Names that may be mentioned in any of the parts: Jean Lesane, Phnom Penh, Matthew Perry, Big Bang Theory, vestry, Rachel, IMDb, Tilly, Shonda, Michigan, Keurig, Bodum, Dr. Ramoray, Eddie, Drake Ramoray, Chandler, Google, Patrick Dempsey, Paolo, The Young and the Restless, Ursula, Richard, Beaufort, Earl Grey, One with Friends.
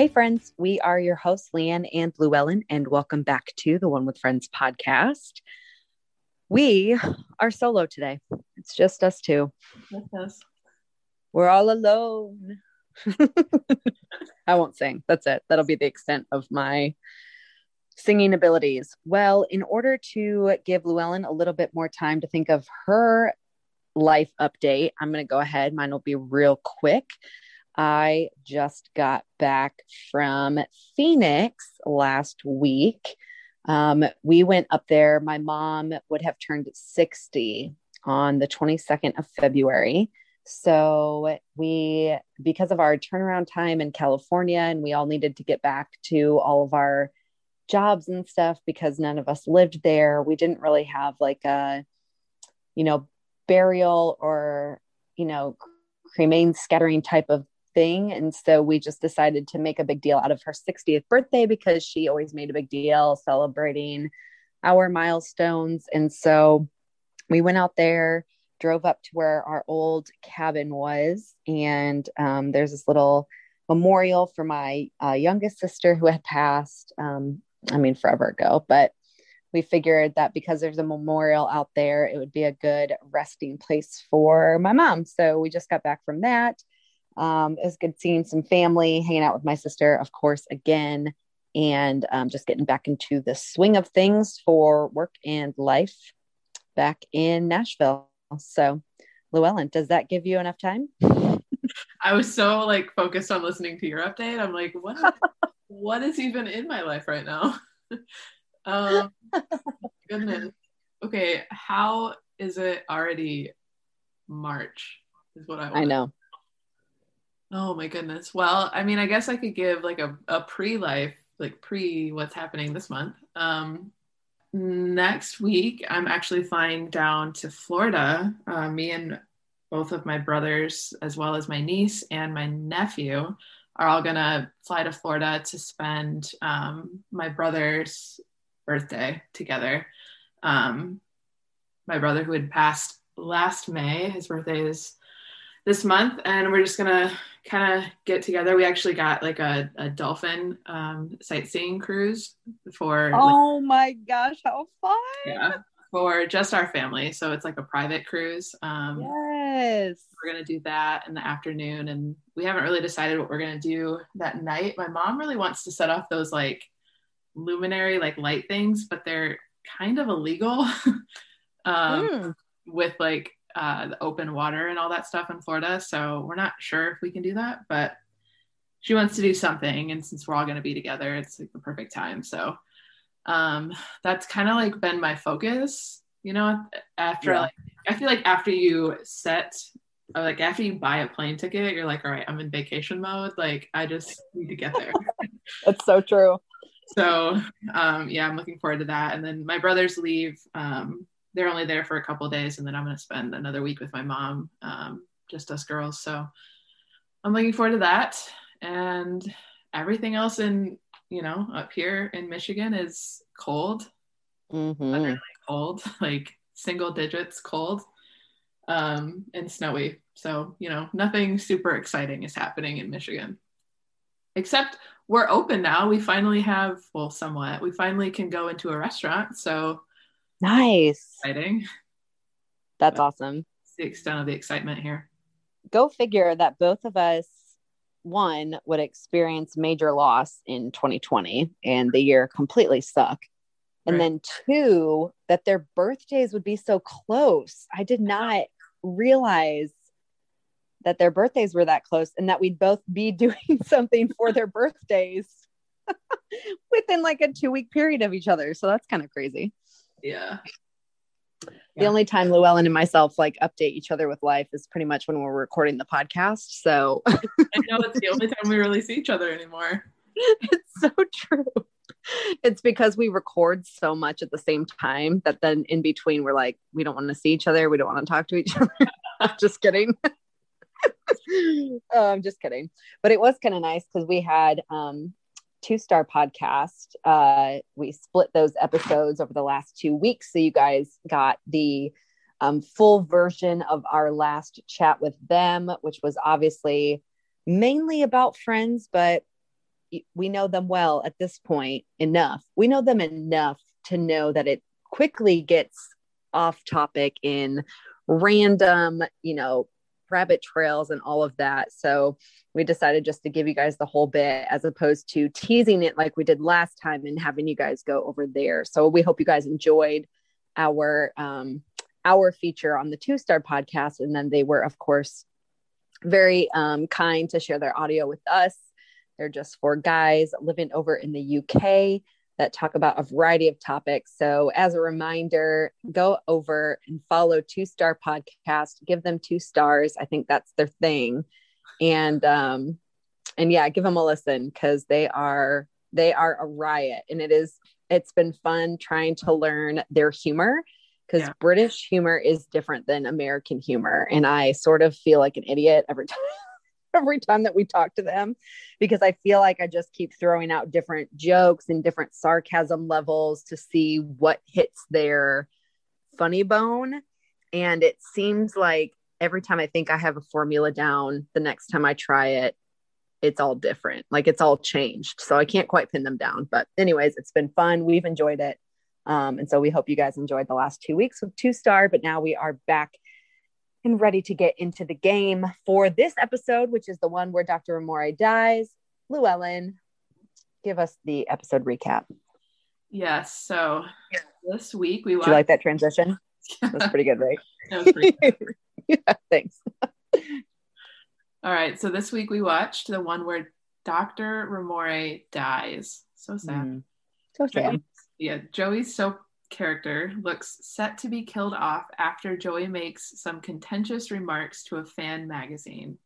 Hey friends, we are your hosts, Leanne and Llewellyn, and welcome back to the One with Friends podcast. We are solo today. It's just us two. Us. We're all alone. I won't sing. That's it. That'll be the extent of my singing abilities. Well, in order to give Llewellyn a little bit more time to think of her life update, I'm going to go ahead. Mine will be real quick. I just got back from Phoenix last week. We went up there. My mom would have turned 60 on the 22nd of February. So we, because of our turnaround time in California, and we all needed to get back to all of our jobs and stuff because none of us lived there, we didn't really have like a, you know, burial or, you know, cremain scattering type of thing. And so we just decided to make a big deal out of her 60th birthday because she always made a big deal celebrating our milestones. And so we went out there, drove up to where our old cabin was. And there's this little memorial for my youngest sister who had passed, forever ago, but we figured that because there's a memorial out there, it would be a good resting place for my mom. So we just got back from that. It was good seeing some family, hanging out with my sister, of course, again, and just getting back into the swing of things for work and life back in Nashville. So Llewellyn, does that give you enough time? I was so like focused on listening to your update. I'm like, what is even in my life right now? Goodness. Okay. How is it already March is what I know. Oh my goodness. Well, I mean, I guess I could give like a pre-life, like pre what's happening this month. Next week, I'm actually flying down to Florida. Me and both of my brothers, as well as my niece and my nephew, are all going to fly to Florida to spend my brother's birthday together. My brother who had passed last May, his birthday is this month, and we're just going to kind of get together. We actually got like a dolphin sightseeing cruise for... Oh my gosh, how fun! Yeah, for just our family. So it's like a private cruise. Yes. We're going to do that in the afternoon, and we haven't really decided what we're going to do that night. My mom really wants to set off those like luminary like light things, but they're kind of illegal with like the open water and all that stuff in Florida. So we're not sure if we can do that, but she wants to do something. And since we're all going to be together, it's like the perfect time. So that's kind of like been my focus, you know, after like, I feel like after you set, like after you buy a plane ticket, you're like, all right, I'm in vacation mode. Like I just need to get there. That's so true. So I'm looking forward to that. And then my brothers leave. They're only there for a couple of days, and then I'm going to spend another week with my mom, just us girls. So I'm looking forward to that. And everything else in, you know, up here in Michigan is cold, utterly cold, like single digits cold, and snowy. So, you know, nothing super exciting is happening in Michigan, except we're open now. We finally have, well, somewhat, we finally can go into a restaurant. So nice. Exciting. That's awesome. It's the extent of the excitement here. Go figure that both of us, one, would experience major loss in 2020 and the year completely suck. And then two, that their birthdays would be so close. I did not realize that their birthdays were that close and that we'd both be doing something for their birthdays within like a 2-week period of each other. So that's kind of crazy. Yeah. The only time Llewellyn and myself like update each other with life is pretty much when we're recording the podcast. So I know it's the only time we really see each other anymore. It's so true. It's because we record so much at the same time that then in between we're like, we don't want to see each other. We don't want to talk to each other. I'm just kidding. I'm just kidding. But it was kind of nice because we had Two Star Podcast. We split those episodes over the last 2 weeks. So you guys got the full version of our last chat with them, which was obviously mainly about Friends, but we know them well at this point enough. We know them enough to know that it quickly gets off topic in random, you know, rabbit trails and all of that. So we decided just to give you guys the whole bit as opposed to teasing it like we did last time and having you guys go over there. So we hope you guys enjoyed our feature on the Two Star Podcast. And then they were, of course, very kind to share their audio with us. They're just four guys living over in the UK that talk about a variety of topics. So as a reminder, go over and follow Two Star Podcast, give them 2 stars. I think that's their thing. And yeah, give them a listen because they are a riot. And it's been fun trying to learn their humor because British humor is different than American humor. And I sort of feel like an idiot every time that we talk to them, because I feel like I just keep throwing out different jokes and different sarcasm levels to see what hits their funny bone. And it seems like every time I think I have a formula down, the next time I try it, it's all different. Like it's all changed. So I can't quite pin them down, but anyways, it's been fun. We've enjoyed it. And so we hope you guys enjoyed the last 2 weeks with Two Star, but now we are back and ready to get into the game for this episode, which is the one where Dr. Ramoray dies. Llewellyn, give us the episode recap. Yes. So this week we watched... Did you like that transition? That's pretty good, right? That was pretty good. Yeah, thanks. All right. So this week we watched the one where Dr. Ramoray dies. So sad. So sad. Joey's so... character looks set to be killed off after Joey makes some contentious remarks to a fan magazine.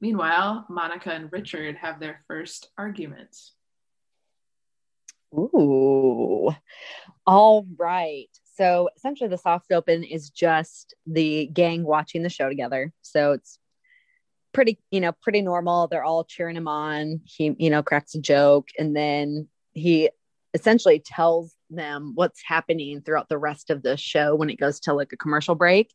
Meanwhile, Monica and Richard have their first argument. Ooh. All right. So essentially the soft open is just the gang watching the show together. So it's pretty normal. They're all cheering him on. He, cracks a joke and then he essentially tells them what's happening throughout the rest of the show when it goes to like a commercial break.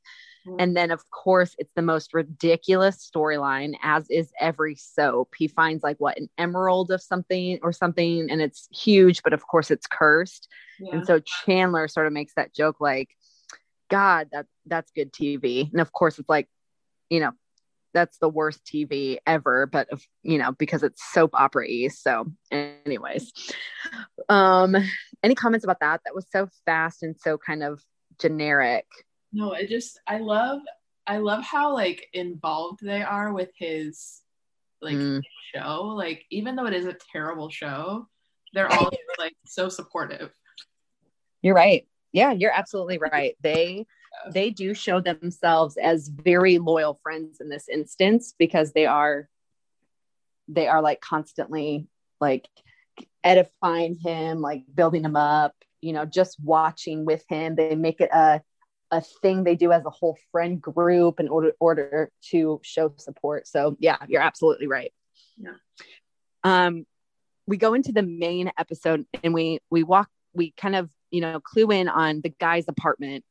Mm-hmm. And then of course it's the most ridiculous storyline, as is every soap. He finds like an emerald of something and it's huge, but of course it's cursed. Yeah. And so Chandler sort of makes that joke like, God, that's good TV. And of course it's like, that's the worst TV ever, but because it's soap opera-y. So anyways, any comments about that? That was so fast and so kind of generic. No, I love how like involved they are with his show. Like, even though it is a terrible show, they're all like so supportive. You're right. Yeah, you're absolutely right. They do show themselves as very loyal friends in this instance, because they are like constantly like edifying him, like building him up, just watching with him. They make it a thing they do as a whole friend group in order to show support. So yeah, you're absolutely right. Yeah. We go into the main episode and we kind of clue in on the guy's apartment.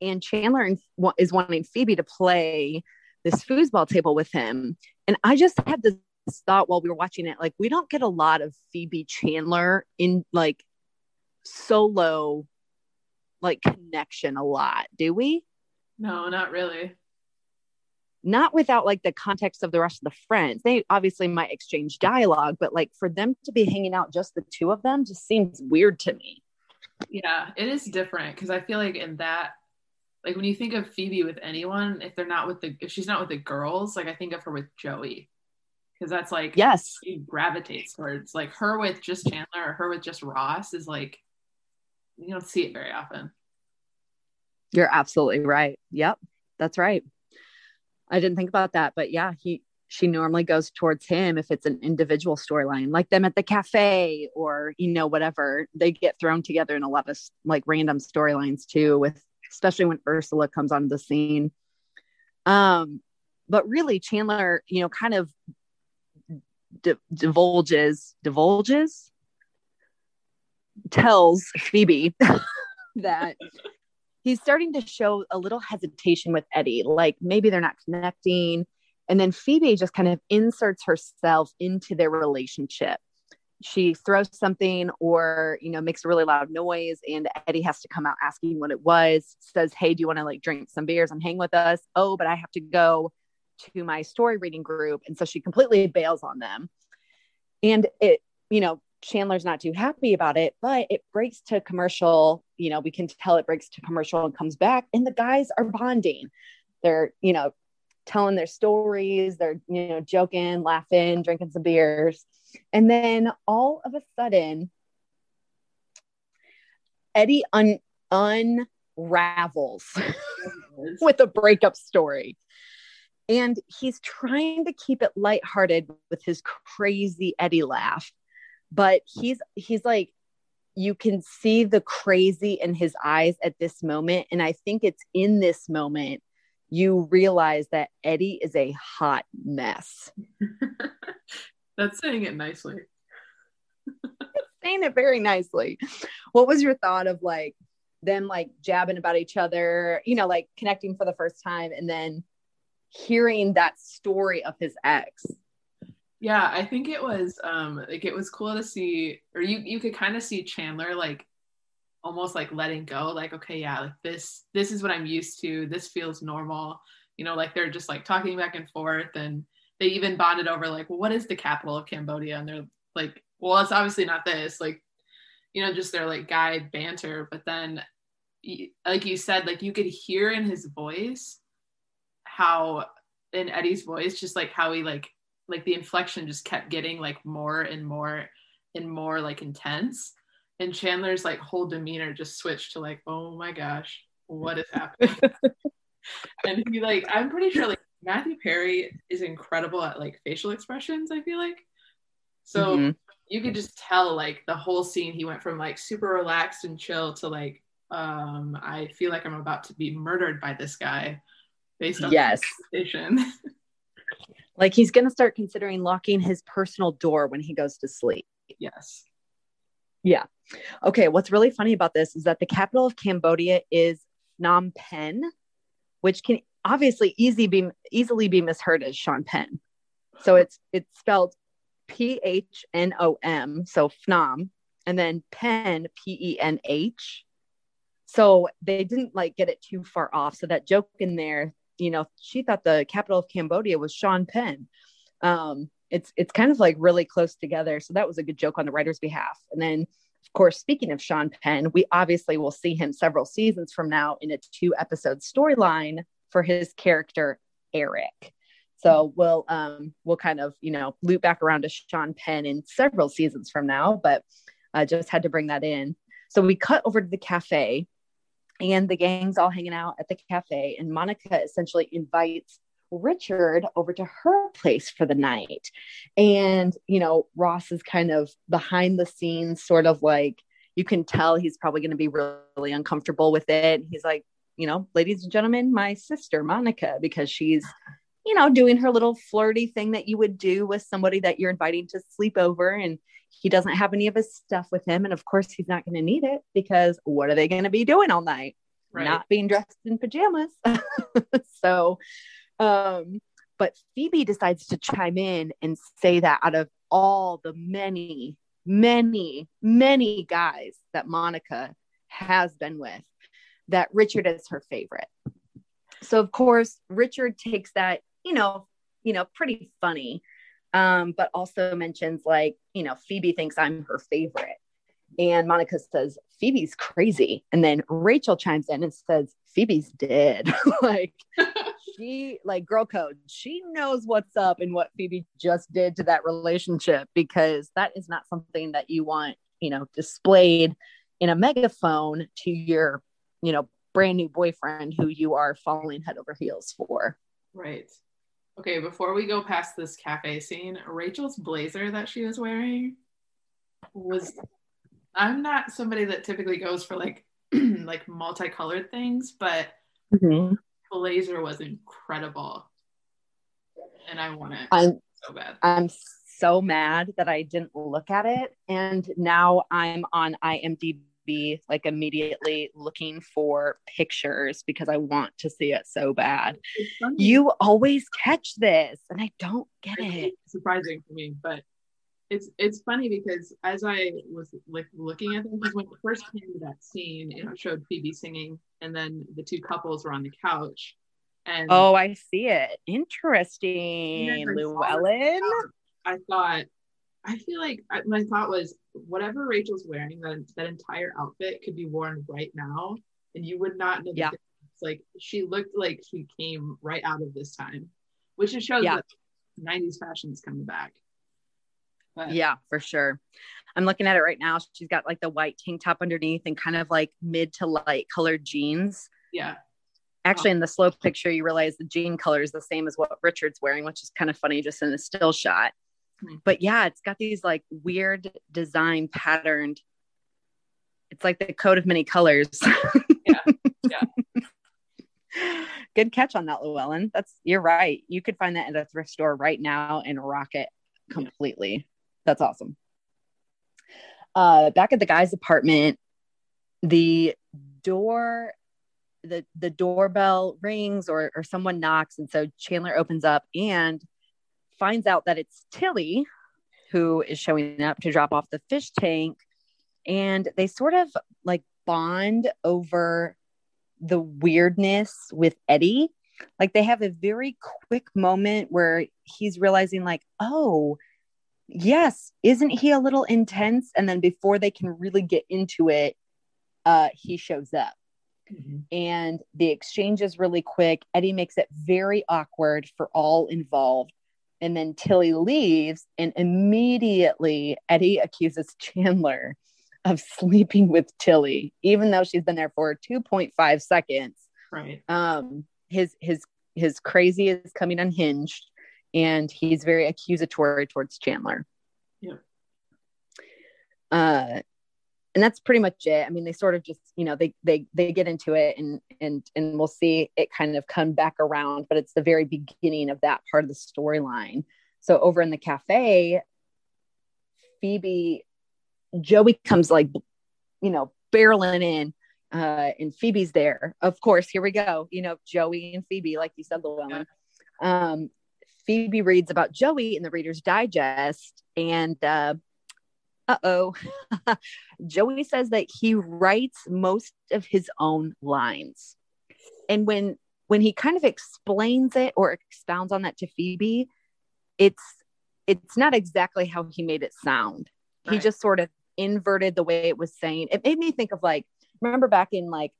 And Chandler is wanting Phoebe to play this foosball table with him. And I just had this thought while we were watching it, like, we don't get a lot of Phoebe Chandler in like solo, like connection a lot, do we? No, not really. Not without like the context of the rest of the friends. They obviously might exchange dialogue, but like for them to be hanging out, just the two of them, just seems weird to me. Yeah, it is different. 'Cause I feel like in that, like when you think of Phoebe with anyone, if she's not with the girls, like I think of her with Joey, because that's like, yes, she gravitates towards. Like her with just Chandler or her with just Ross is like, you don't see it very often. You're absolutely right. Yep, that's right. I didn't think about that, but yeah, she normally goes towards him if it's an individual storyline, like them at the cafe or whatever. They get thrown together in a lot of like random storylines too, with. Especially when Ursula comes onto the scene. But really Chandler, kind of tells Phoebe that he's starting to show a little hesitation with Eddie. Like maybe they're not connecting. And then Phoebe just kind of inserts herself into their relationship. she throws something or, you know, makes a really loud noise, and Eddie has to come out asking what it was, says, hey, do you want to like drink some beers and hang with us? Oh, but I have to go to my story reading group. And so she completely bails on them. And it, you know, Chandler's not too happy about it, but it breaks to commercial. You know, we can tell it breaks to commercial and comes back, and the guys are bonding. They're, you know, telling their stories. They're, you know, joking, laughing, drinking some beers. And then all of a sudden, Eddie unravels with a breakup story. And he's trying to keep it lighthearted with his crazy Eddie laugh. But he's like, you can see the crazy in his eyes at this moment. And I think it's in this moment you realize that Eddie is a hot mess. That's saying it nicely. Saying it very nicely. What was your thought of like them like jabbing about each other, you know, like connecting for the first time, and then hearing that story of his ex? Yeah, I think it was like it was cool to see, or you could kind of see Chandler like almost like letting go, like, okay, yeah, like this is what I'm used to. This feels normal. You know, like they're just like talking back and forth, and they even bonded over like, well, what is the capital of Cambodia? And they're like, well, it's obviously not this, like, you know, just their like guide banter. But then like you said, like you could hear in his voice how, in Eddie's voice, just like how he like the inflection just kept getting like more and more and more like intense. And Chandler's like whole demeanor just switched to like, oh my gosh, what is happening? And he like, I'm pretty sure like Matthew Perry is incredible at like facial expressions, I feel like. So you could just tell like the whole scene, he went from like super relaxed and chill to like, I feel like I'm about to be murdered by this guy based on the conversation. Like he's going to start considering locking his personal door when he goes to sleep. Yes. Yeah. Okay. What's really funny about this is that the capital of Cambodia is Phnom Penh, which can obviously easily be misheard as Sean Penn. So it's spelled Phnom. So Phnom, and then Penn, Penh. So they didn't like get it too far off. So that joke in there, you know, she thought the capital of Cambodia was Sean Penn. It's kind of like really close together. So that was a good joke on the writer's behalf. And then, of course, speaking of Sean Penn, we obviously will see him several seasons from now in a 2-episode storyline for his character, Eric. So we'll kind of, you know, loop back around to Sean Penn in several seasons from now, but I just had to bring that in. So we cut over to the cafe, and the gang's all hanging out at the cafe, and Monica essentially invites Richard over to her place for the night. And, you know, Ross is kind of behind the scenes, sort of like, you can tell he's probably going to be really uncomfortable with it. He's like, you know, ladies and gentlemen, my sister, Monica, because she's, you know, doing her little flirty thing that you would do with somebody that you're inviting to sleep over. And he doesn't have any of his stuff with him. And of course he's not going to need it, because what are they going to be doing all night? Right. Not being dressed in pajamas. So, but Phoebe decides to chime in and say that out of all the many, many, many guys that Monica has been with, that Richard is her favorite. So of course, Richard takes that, you know, pretty funny. But also mentions like, you know, Phoebe thinks I'm her favorite. And Monica says, Phoebe's crazy. And then Rachel chimes in and says, Phoebe's dead. Like she, like girl code, she knows what's up and what Phoebe just did to that relationship, because that is not something that you want, you know, displayed in a megaphone to your, you know, brand new boyfriend who you are falling head over heels for. Right. Okay, before we go past this cafe scene, Rachel's blazer that she was wearing was, I'm not somebody that typically goes for like like multicolored things, but blazer was incredible. And I want it so bad. I'm so mad that I didn't look at it. And now I'm on IMDb like immediately looking for pictures because I want to see it so bad. You always catch this and I don't get it. Surprising for me, but It's funny because as I was like looking at them, because when it first came to that scene, it showed Phoebe singing, and then the two couples were on the couch. And oh, I see it. Interesting, Llewellyn. I thought, I feel like my thought was, whatever Rachel's wearing, that entire outfit could be worn right now, and you would not know. Yeah. Like she looked like she came right out of this time, which just shows that 90s fashion is coming back. But yeah, for sure. I'm looking at it right now. She's got like the white tank top underneath and kind of like mid to light colored jeans. Yeah. Actually, in the slow picture, you realize the jean color is the same as what Richard's wearing, which is kind of funny just in the still shot. But yeah, it's got these like weird design patterned. It's like the coat of many colors. Yeah. Good catch on that, Llewellyn. You're right. You could find that at a thrift store right now and rock it completely. That's awesome. Back at the guy's apartment, the doorbell rings or someone knocks. And so Chandler opens up and finds out that it's Tilly who is showing up to drop off the fish tank. And they sort of like bond over the weirdness with Eddie. Like they have a very quick moment where he's realizing like, oh yes, isn't he a little intense? And then before they can really get into it, he shows up. Mm-hmm. And the exchange is really quick. Eddie makes it very awkward for all involved. And then Tilly leaves, and immediately Eddie accuses Chandler of sleeping with Tilly, even though she's been there for 2.5 seconds. Right. His crazy is coming unhinged, and he's very accusatory towards Chandler. Yeah. And that's pretty much it. I mean, they sort of just, they get into it and we'll see it kind of come back around, but it's the very beginning of that part of the storyline. So over in the cafe, Joey comes like, barreling in, and Phoebe's there. Of course, here we go. Joey and Phoebe, like you said, Llewellyn. Yeah. Phoebe reads about Joey in the Reader's Digest, and, Joey says that he writes most of his own lines. And when he kind of explains it or expounds on that to Phoebe, it's not exactly how he made it sound. Right. He just sort of inverted the way it was saying. It made me think of like, remember back in like,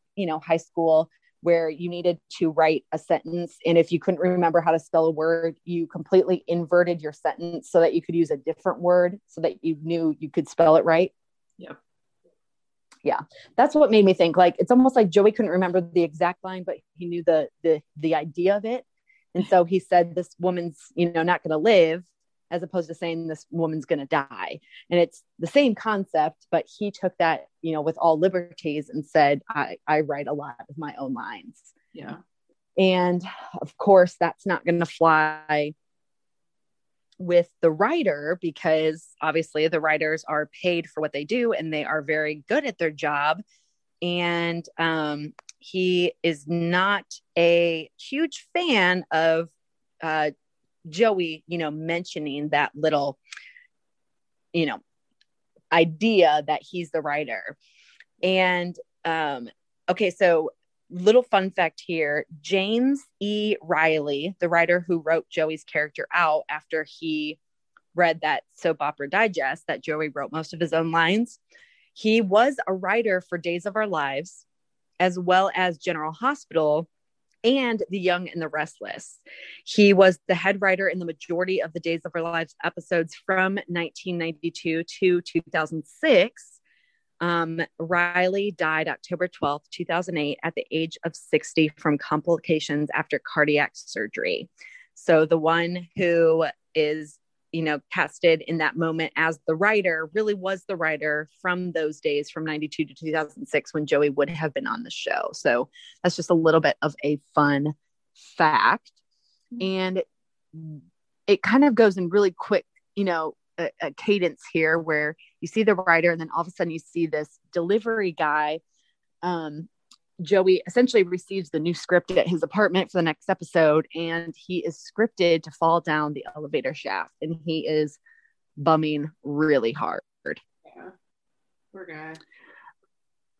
high school where you needed to write a sentence. And if you couldn't remember how to spell a word, you completely inverted your sentence so that you could use a different word so that you knew you could spell it right. Yeah. Yeah. That's what made me think, like, it's almost like Joey couldn't remember the exact line, but he knew the idea of it. And so he said, this woman's, not going to live, as opposed to saying this woman's going to die. And it's the same concept, but he took that, with all liberties and said, I write a lot of my own lines. Yeah. And of course that's not going to fly with the writer, because obviously the writers are paid for what they do and they are very good at their job. And he is not a huge fan of, Joey, mentioning that little, idea that he's the writer. And, okay. So little fun fact here, James E. Riley, the writer who wrote Joey's character out after he read that soap opera digest that Joey wrote most of his own lines. He was a writer for Days of Our Lives, as well as General Hospital, and The Young and the Restless. He was the head writer in the majority of the Days of Our Lives episodes from 1992 to 2006. Riley died October 12th, 2008 at the age of 60 from complications after cardiac surgery. So the one who is, casted in that moment as the writer really was the writer from those days, from 92 to 2006, when Joey would have been on the show. So that's just a little bit of a fun fact. And it kind of goes in really quick, a cadence here where you see the writer and then all of a sudden you see this delivery guy. Joey essentially receives the new script at his apartment for the next episode, and he is scripted to fall down the elevator shaft, and he is bumming really hard. Yeah, poor guy.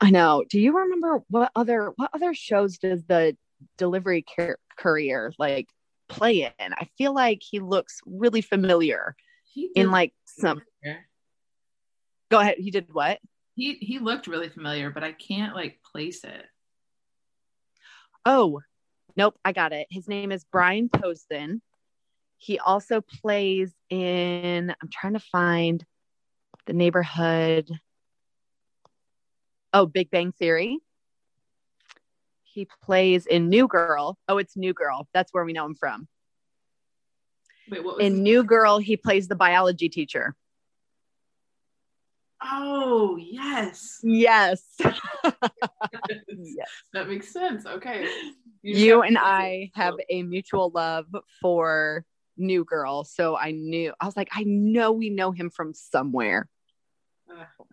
I know. Do you remember what other shows does the delivery courier like play in? I feel like he looks really familiar in like some. Go ahead. He did what? He looked really familiar, but I can't like place it. Oh, nope. I got it. His name is Brian Posehn. He also plays in, I'm trying to find the neighborhood. Oh, Big Bang Theory. He plays in New Girl. Oh, it's New Girl. That's where we know him from. Wait, what was in New Girl, he plays the biology teacher. Oh, yes. Yes. Yes. That makes sense. Okay. You and I have a mutual love for New Girl. So I know we know him from somewhere.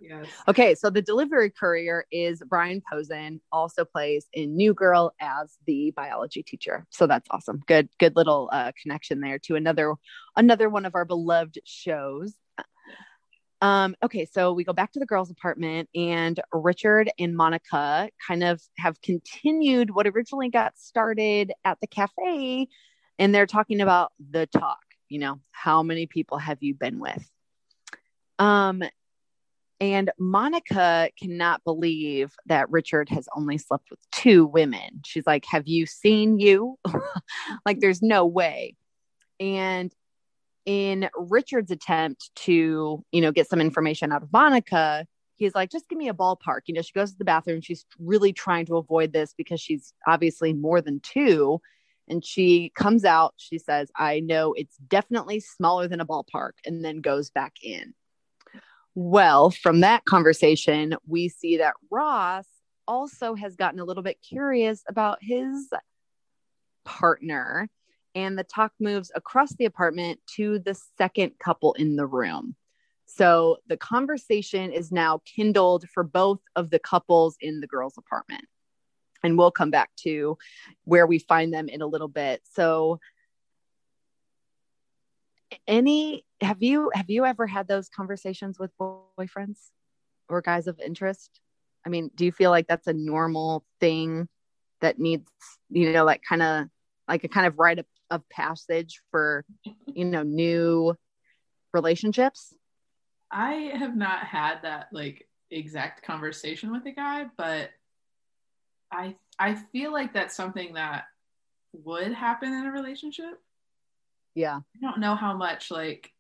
Yes. Okay. So the delivery courier is Brian Posehn, also plays in New Girl as the biology teacher. So that's awesome. Good little connection there to another one of our beloved shows. Okay, so we go back to the girls' apartment, and Richard and Monica kind of have continued what originally got started at the cafe, and they're talking about the talk, you know, how many people have you been with? And Monica cannot believe that Richard has only slept with 2 women. She's like, have you seen you? Like, there's no way. And in Richard's attempt to, you know, get some information out of Monica, he's like, just give me a ballpark. You know, she goes to the bathroom. She's really trying to avoid this because she's obviously more than 2. And she comes out. She says, I know it's definitely smaller than a ballpark, and then goes back in. Well, from that conversation, we see that Ross also has gotten a little bit curious about his partner. And the talk moves across the apartment to the second couple in the room. So the conversation is now kindled for both of the couples in the girls' apartment. And we'll come back to where we find them in a little bit. So have you ever had those conversations with boyfriends or guys of interest? I mean, do you feel like that's a normal thing that needs, you know, like a kind of rite of passage for, you know, new relationships? I have not had that like exact conversation with a guy, but I feel like that's something that would happen in a relationship. Yeah. I don't know how much like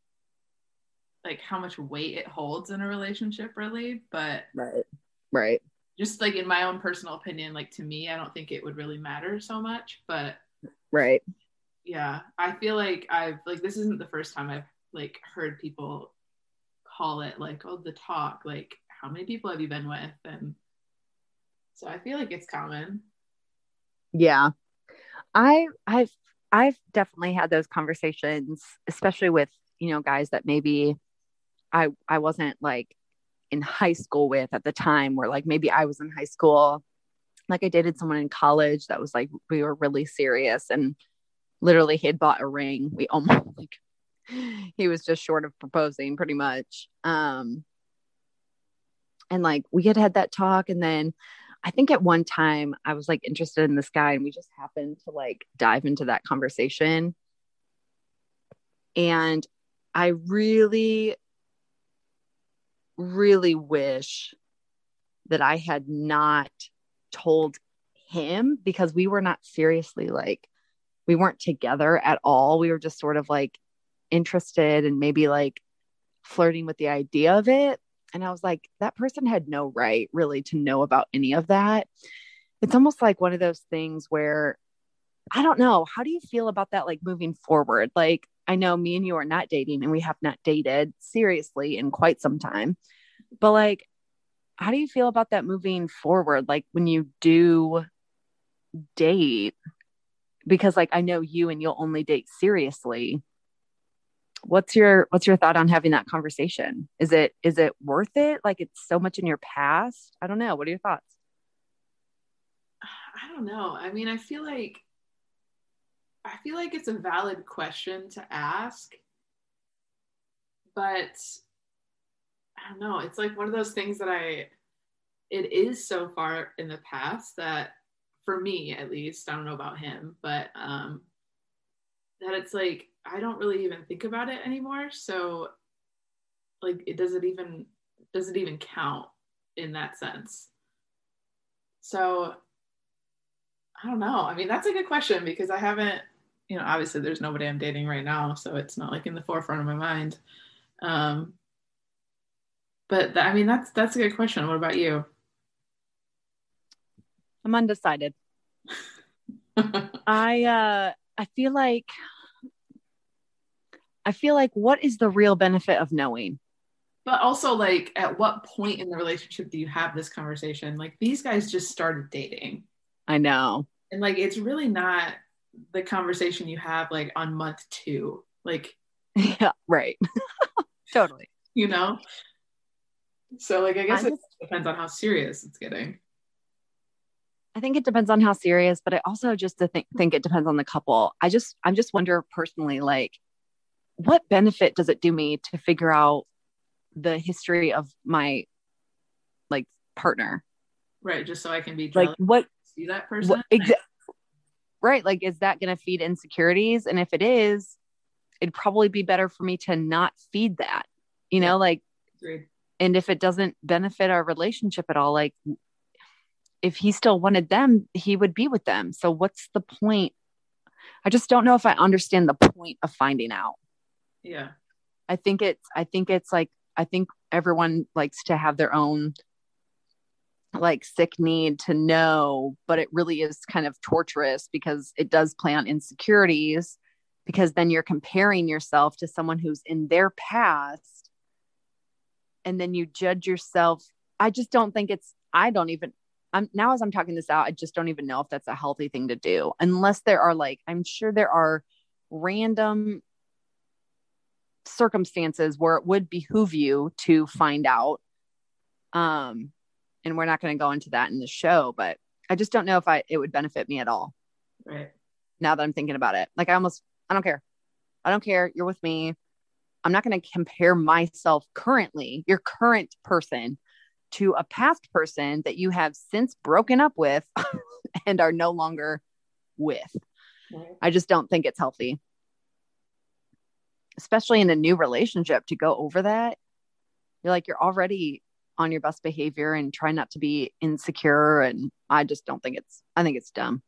how much weight it holds in a relationship really, but right. Just like in my own personal opinion, like to me, I don't think it would really matter so much, but right. Yeah. I feel like I've like, this isn't the first time I've like heard people call it like, oh, the talk, like how many people have you been with? And so I feel like it's common. Yeah. I've definitely had those conversations, especially with, you know, guys that maybe I wasn't like in high school with at the time, where like maybe I was in high school. Like I dated someone in college that was like, we were really serious, and literally he had bought a ring. We almost like, he was just short of proposing pretty much. And like we had that talk. And then I think at one time I was like interested in this guy, and we just happened to like dive into that conversation. And I really, really wish that I had not told him, because we were not seriously like, we weren't together at all. We were just sort of like interested and maybe like flirting with the idea of it. And I was like, that person had no right really to know about any of that. It's almost like one of those things where I don't know, how do you feel about that? Like moving forward, like I know me and you are not dating, and we have not dated seriously in quite some time, but like, how do you feel about that moving forward? Like when you do date, because like, I know you and you'll only date seriously. What's your thought on having that conversation? Is it worth it? Like it's so much in your past. I don't know. What are your thoughts? I don't know. I mean, I feel like it's a valid question to ask, but I don't know, it's like one of those things that it is so far in the past that for me, at least, I don't know about him, but that it's like, I don't really even think about it anymore. So like, it doesn't even count in that sense. So I don't know. I mean, that's a good question because I haven't, you know, obviously there's nobody I'm dating right now, so it's not like in the forefront of my mind. But I mean, that's a good question. What about you? I'm undecided. I feel like what is the real benefit of knowing? But also, like, at what point in the relationship do you have this conversation? Like, these guys just started dating. I know. And like, it's really not the conversation you have like on month 2. Like, yeah, right. Totally. You know? So like, I guess it depends on how serious it's getting. I think it depends on how serious, but I also just think it depends on the couple. I'm just wonder personally, like, what benefit does it do me to figure out the history of my like partner? Right. Just so I can be jealous. Like, what see that person? Right. Like, is that going to feed insecurities? And if it is, it'd probably be better for me to not feed that, you know, like, agreed. And if it doesn't benefit our relationship at all, like, if he still wanted them, he would be with them. So what's the point? I just don't know if I understand the point of finding out. Yeah. I think everyone likes to have their own like sick need to know, but it really is kind of torturous because it does play on insecurities, because then you're comparing yourself to someone who's in their past and then you judge yourself. I just don't think now as I'm talking this out, I just don't even know if that's a healthy thing to do, unless there are like, I'm sure there are random circumstances where it would behoove you to find out. And we're not going to go into that in the show, but I just don't know if it would benefit me at all. Right. Now that I'm thinking about it, like, I don't care. I don't care. You're with me. I'm not going to compare myself currently, your current person, to a past person that you have since broken up with and are no longer with. Right. I just don't think it's healthy, especially in a new relationship, to go over that. You're like, you're already on your best behavior and try not to be insecure. And I think it's dumb.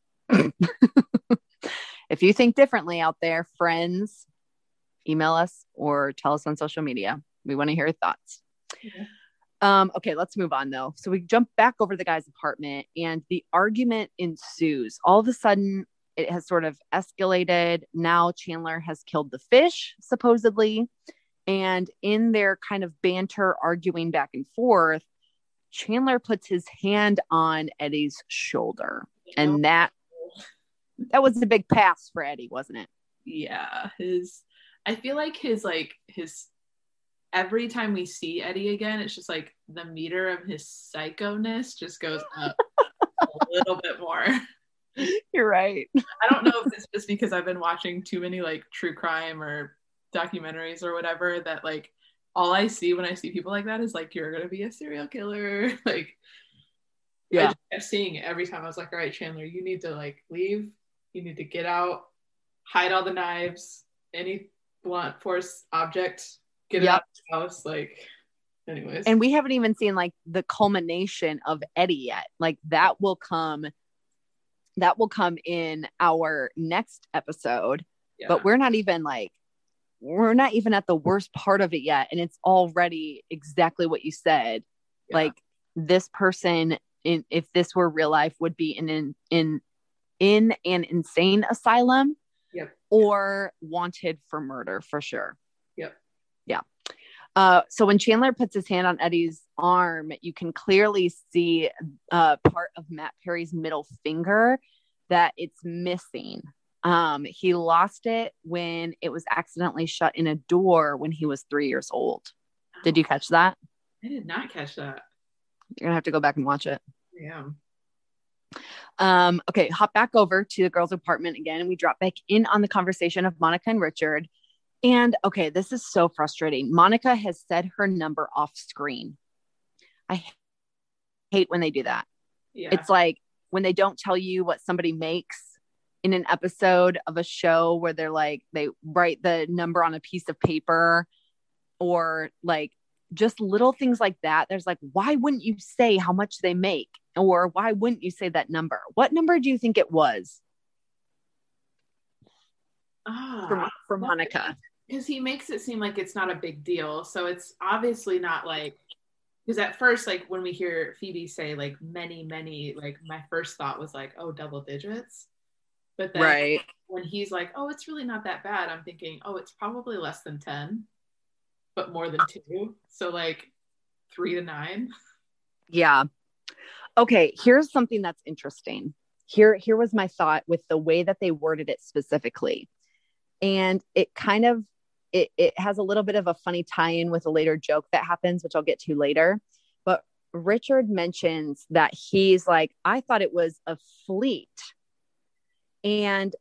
If you think differently out there, friends, email us or tell us on social media. We want to hear your thoughts. Yeah. Okay, let's move on though. So we jump back over to the guy's apartment and the argument ensues. All of a sudden, it has sort of escalated. Now Chandler has killed the fish, supposedly. And in their kind of banter, arguing back and forth, Chandler puts his hand on Eddie's shoulder. And that was the big pass for Eddie, wasn't it? Yeah. I feel like every time we see Eddie again, it's just like the meter of his psychoness just goes up a little bit more. You're right. I don't know if it's just because I've been watching too many like true crime or documentaries or whatever, that like all I see when I see people like that is like, you're gonna be a serial killer. Like, yeah, I just kept seeing it every time. I was like, all right, Chandler, you need to like leave. You need to get out, hide all the knives, any blunt force object, get out of the house. Like, anyways. And we haven't even seen like the culmination of Eddie yet. Like, that will come in our next episode, but we're not even at the worst part of it yet. And it's already exactly what you said. Yeah. Like, this person, if this were real life, would be in an insane asylum or wanted for murder for sure. Yep. Yeah. So when Chandler puts his hand on Eddie's arm, you can clearly see part of Matt Perry's middle finger that it's missing. He lost it when it was accidentally shut in a door when he was 3 years old. Oh, did you catch that? I did not catch that. You're going to have to go back and watch it. Yeah. Okay. Hop back over to the girls' apartment again. And we drop back in on the conversation of Monica and Richard. And okay, this is so frustrating. Monica has said her number off screen. I hate when they do that. Yeah. It's like when they don't tell you what somebody makes in an episode of a show where they're like, they write the number on a piece of paper or like just little things like that. There's like, why wouldn't you say how much they make? Or why wouldn't you say that number? What number do you think it was? For Monica. Because he makes it seem like it's not a big deal. So it's obviously not like, because at first, like when we hear Phoebe say like many, like my first thought was like, oh, double digits. But then right. When he's like, oh, it's really not that bad. I'm thinking, oh, it's probably less than 10, but more than 2. So like 3 to 9. Yeah. Okay. Here's something that's interesting. Here was my thought with the way that they worded it specifically. And it kind of, it has a little bit of a funny tie-in with a later joke that happens, which I'll get to later. But Richard mentions that he's like, I thought it was a fleet. And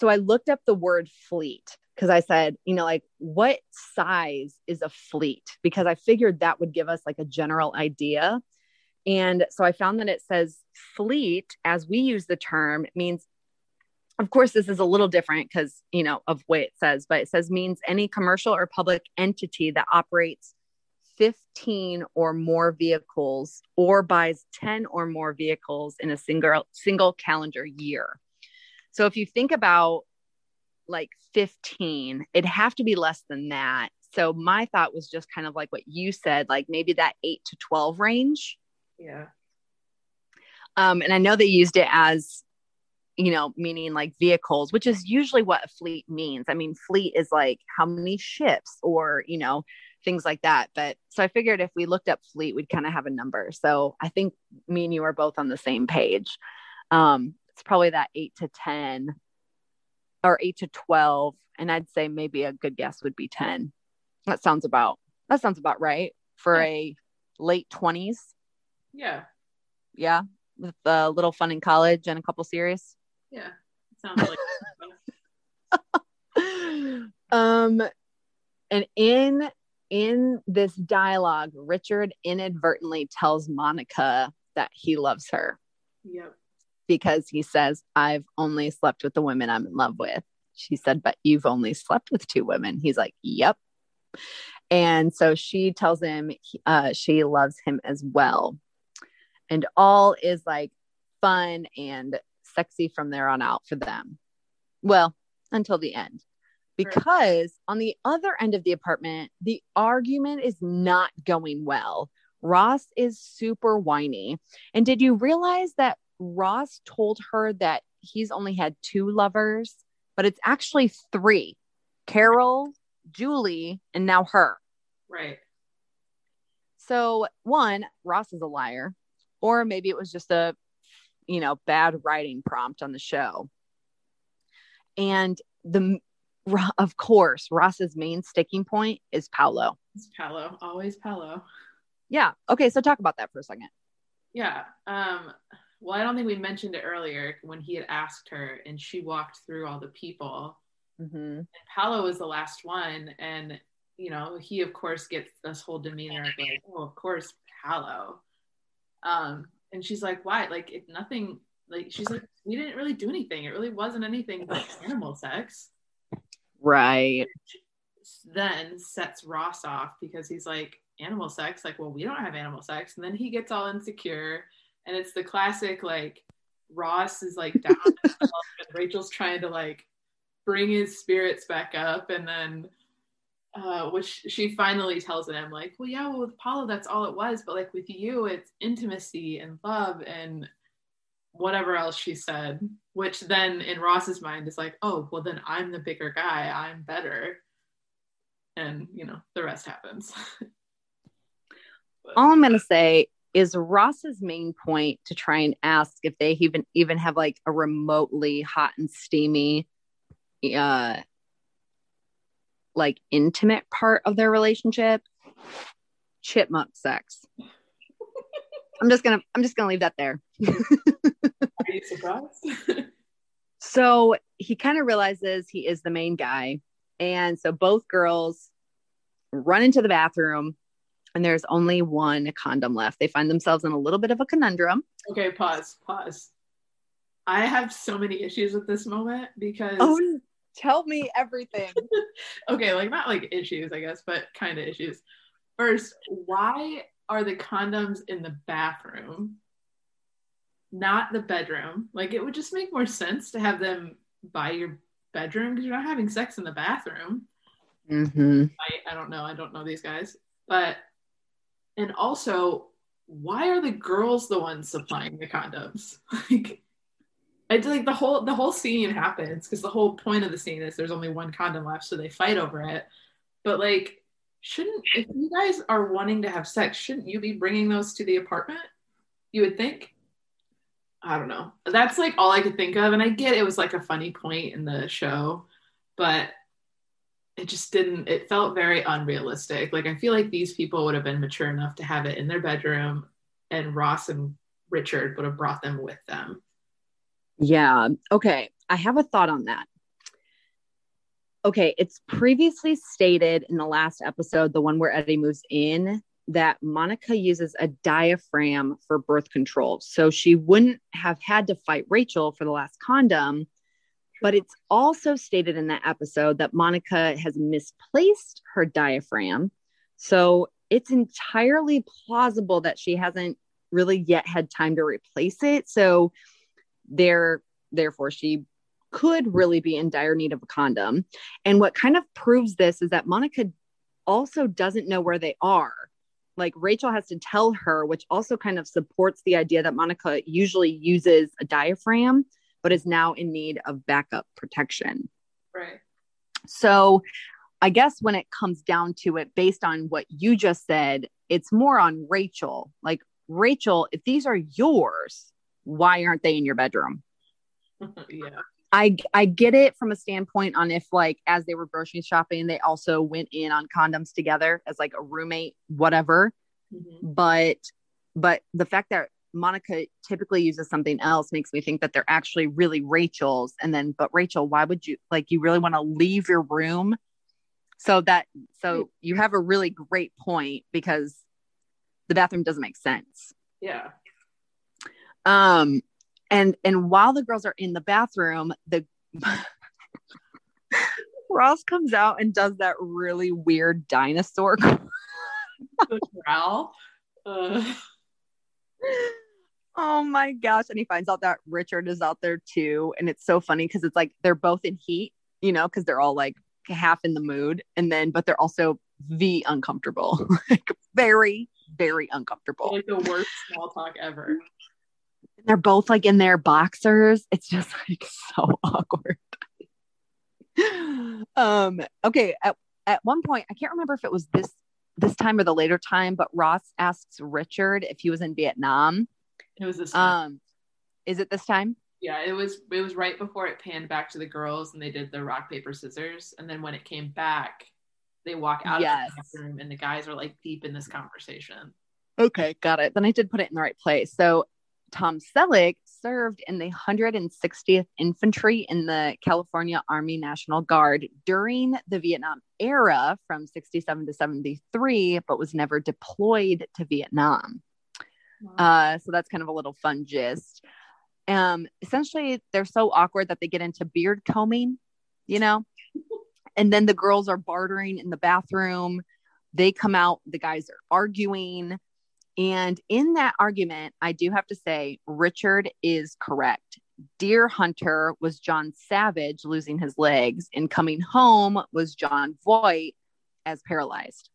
so I looked up the word fleet because I said, you know, like what size is a fleet? Because I figured that would give us like a general idea. And so I found that it says fleet, as we use the term, means, of course, this is a little different because, you know, of what it says, but it says means any commercial or public entity that operates 15 or more vehicles or buys 10 or more vehicles in a single calendar year. So if you think about like 15, it'd have to be less than that. So my thought was just kind of like what you said, like maybe that 8 to 12 range. Yeah. And I know they used it as, you know, meaning like vehicles, which is usually what a fleet means. I mean, fleet is like how many ships or, you know, things like that. But so I figured if we looked up fleet, we'd kind of have a number. So I think me and you are both on the same page. It's probably that 8 to 10 or 8 to 12. And I'd say maybe a good guess would be 10. That sounds about right for a late 20s. Yeah. Yeah. With a little fun in college and a couple series. Yeah. It sounds like and in this dialogue, Richard inadvertently tells Monica that he loves her. Yep. Because he says, I've only slept with the women I'm in love with. She said, but you've only slept with 2 women. He's like, yep. And so she tells him she loves him as well. And all is like fun and sexy from there on out for them. Well, until the end. Because on the other end of the apartment, the argument is not going well. Ross is super whiny. And did you realize that Ross told her that he's only had 2 lovers, but it's actually 3, Carol, Julie, and now her. Right. So 1, Ross is a liar, or maybe it was just a, you know, bad writing prompt on the show. And of course, Ross's main sticking point is Paolo. It's Paolo, always Paolo. Yeah. Okay. So talk about that for a second. Yeah. Well, I don't think we mentioned it earlier when he had asked her and she walked through all the people. Mm-hmm. And Paolo was the last one. And, you know, he of course gets this whole demeanor of like, oh, of course, Paolo. And she's like, why? Like, if nothing, like, she's like, we didn't really do anything. It really wasn't anything but animal sex. Right. Which then sets Ross off because he's like, animal sex? Like, well, we don't have animal sex. And then he gets all insecure. And it's the classic, like, Ross is like down and Rachel's trying to like bring his spirits back up. And then, which she finally tells him, like, well, yeah, well, with Paolo, that's all it was. But like with you, it's intimacy and love and whatever else she said, which then in Ross's mind is like, oh, well, then I'm the bigger guy, I'm better. And, you know, the rest happens. All I'm going to say is Ross's main point to try and ask if they even have like a remotely hot and steamy, like intimate part of their relationship, chipmunk sex. I'm just gonna leave that there. Are you surprised? So he kind of realizes he is the main guy And so both girls run into the bathroom and there's only one condom left. They find themselves in a little bit of a conundrum. Okay, pause. I have so many issues with this moment because... Oh, tell me everything. Okay, like not like issues, I guess, but kind of issues. First, why are the condoms in the bathroom, not the bedroom? Like, it would just make more sense to have them by your bedroom because you're not having sex in the bathroom. Mm-hmm. I don't know these guys. But, and also, why are the girls the ones supplying the condoms? Like, I do, like the whole scene happens because the whole point of the scene is there's only one condom left, so they fight over it. But like, shouldn't, if you guys are wanting to have sex, shouldn't you be bringing those to the apartment? You would think. I don't know. That's like all I could think of, and I get it was like a funny point in the show, but it just didn't. It felt very unrealistic. Like I feel like these people would have been mature enough to have it in their bedroom, and Ross and Richard would have brought them with them. Yeah. Okay. I have a thought on that. Okay. It's previously stated in the last episode, the one where Eddie moves in, that Monica uses a diaphragm for birth control. So she wouldn't have had to fight Rachel for the last condom, but it's also stated in that episode that Monica has misplaced her diaphragm. So it's entirely plausible that she hasn't really yet had time to replace it. So therefore she could really be in dire need of a condom. And what kind of proves this is that Monica also doesn't know where they are. Like Rachel has to tell her, which also kind of supports the idea that Monica usually uses a diaphragm, but is now in need of backup protection. Right. So I guess when it comes down to it, based on what you just said, it's more on Rachel. Like, Rachel, if these are yours, why aren't they in your bedroom? Yeah. I get it from a standpoint on if, like, as they were grocery shopping, they also went in on condoms together as like a roommate, whatever. Mm-hmm. But the fact that Monica typically uses something else makes me think that they're actually really Rachel's. And then, but Rachel, why would you, like, you really want to leave your room? So you have a really great point because the bathroom doesn't make sense. Yeah. And while the girls are in the bathroom, the Ross comes out and does that really weird dinosaur growl. Oh my gosh. And he finds out that Richard is out there too. And it's so funny because it's like, they're both in heat, you know, because they're all like half in the mood. And then, but they're also uncomfortable, like very, very uncomfortable. Like the worst small talk ever. They're both like in their boxers. It's just like so awkward. Okay. At one point, I can't remember if it was this time or the later time, but Ross asks Richard if he was in Vietnam. It was this time. Is it this time? Yeah, it was right before it panned back to the girls and they did the rock, paper, scissors. And then when it came back, they walk out of the bathroom and the guys are like deep in this conversation. Okay, got it. Then I did put it in the right place. So Tom Selleck served in the 160th Infantry in the California Army National Guard during the Vietnam era from 67 to 73, but was never deployed to Vietnam. Wow. So that's kind of a little fun gist. Essentially, they're so awkward that they get into beard combing, you know, and then the girls are bartering in the bathroom. They come out, the guys are arguing. And in that argument, I do have to say, Richard is correct. Deer hunter was John Savage losing his legs, and coming home was John Voight as paralyzed.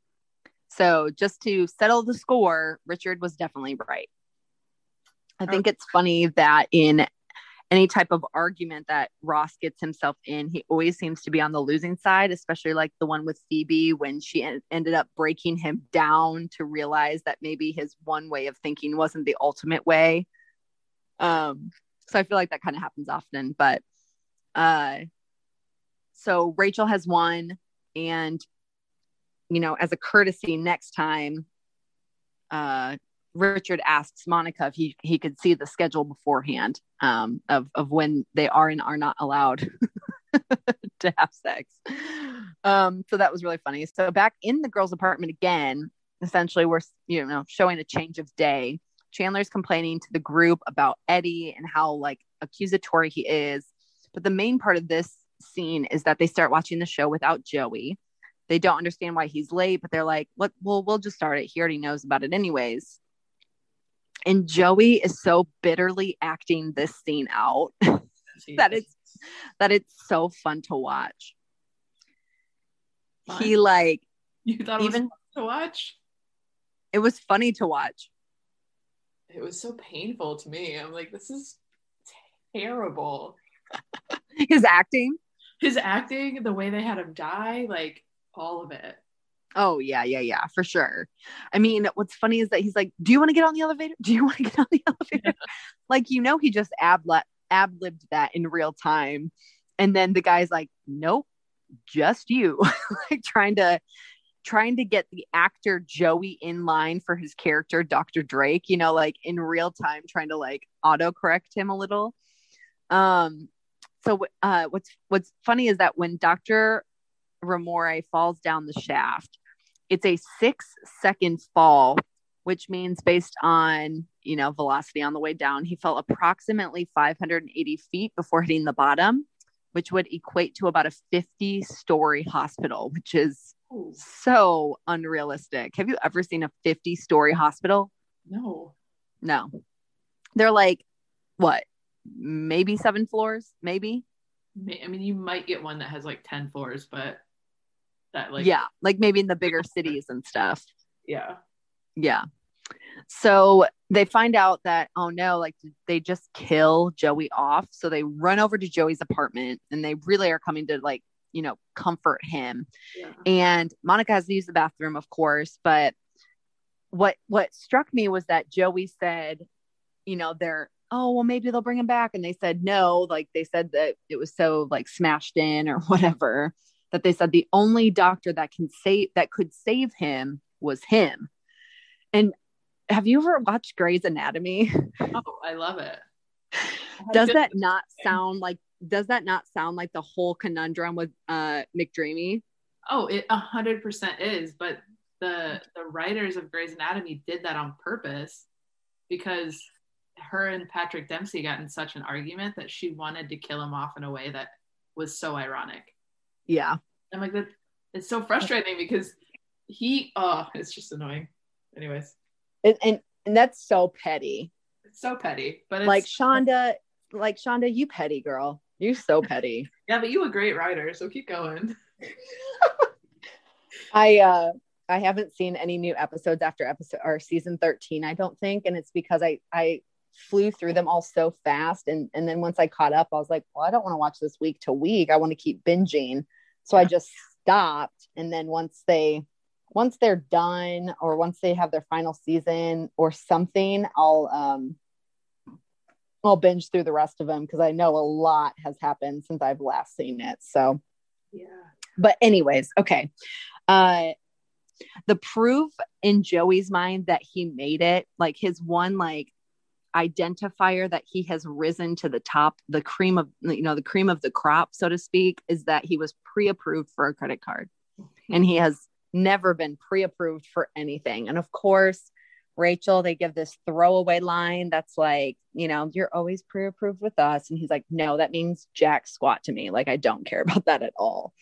So just to settle the score, Richard was definitely right. I think it's funny that in any type of argument that Ross gets himself in, he always seems to be on the losing side, especially like the one with Phoebe when she ended up breaking him down to realize that maybe his one way of thinking wasn't the ultimate way. So I feel like that kind of happens often, but so Rachel has won, and, you know, as a courtesy next time, Richard asks Monica if he could see the schedule beforehand of when they are and are not allowed to have sex. So that was really funny. So back in the girls' apartment again, essentially we're, you know, showing a change of day. Chandler's complaining to the group about Eddie and how like accusatory he is. But the main part of this scene is that they start watching the show without Joey. They don't understand why he's late, but they're like, "What? Well, we'll just start it. He already knows about it anyways." And Joey is so bitterly acting this scene out that it's so fun to watch. Fun. He like, you thought it was fun to watch? It was funny to watch. It was so painful to me. I'm like, this is terrible. His acting, the way they had him die, like all of it. Oh, yeah, for sure. I mean, what's funny is that he's like, do you want to get on the elevator? Yeah. Like, you know, he just ad-libbed that in real time. And then the guy's like, nope, just you. Like trying to get the actor Joey in line for his character, Dr. Drake, you know, like in real time, trying to like autocorrect him a little. So what's funny is that when Dr. Ramoray falls down the shaft, it's a 6-second fall, which means based on, you know, velocity on the way down, he fell approximately 580 feet before hitting the bottom, which would equate to about a 50-story hospital, which is so unrealistic. Have you ever seen a 50-story hospital? No. They're like, what? Maybe 7 floors, maybe. I mean, you might get one that has like 10 floors, but that like, yeah, like maybe in the bigger cities and stuff. Yeah. So they find out that, oh no, like they just kill Joey off. So they run over to Joey's apartment and they really are coming to like, you know, comfort him. Yeah. And Monica has to use the bathroom, of course. But what struck me was that Joey said, you know, oh, well, maybe they'll bring him back. And they said, no, like they said that it was so like smashed in or whatever, that they said the only doctor that could save him was him. And have you ever watched Grey's Anatomy? Oh, I love it. Does that not sound like the whole conundrum with McDreamy? Oh, it 100% is. But the writers of Grey's Anatomy did that on purpose because her and Patrick Dempsey got in such an argument that she wanted to kill him off in a way that was so ironic. Yeah. I'm like, that it's so frustrating because it's just annoying. Anyways. And that's so petty. It's so petty. But it's like Shonda, you petty girl. You're so petty. Yeah, but you a great writer, so keep going. I haven't seen any new episodes after episode or season 13, I don't think. And it's because I flew through them all so fast. And then once I caught up, I was like, well, I don't want to watch this week to week. I want to keep binging. So I just stopped. And then once they're done, or once they have their final season or something, I'll binge through the rest of them. 'Cause I know a lot has happened since I've last seen it. So yeah, but anyways, okay. The proof in Joey's mind that he made it, like his one, like identifier that he has risen to the top, the cream of the crop, so to speak, is that he was pre-approved for a credit card and he has never been pre-approved for anything. And of course, Rachel, they give this throwaway line that's like, you know, you're always pre-approved with us. And he's like, no, that means jack squat to me. Like, I don't care about that at all.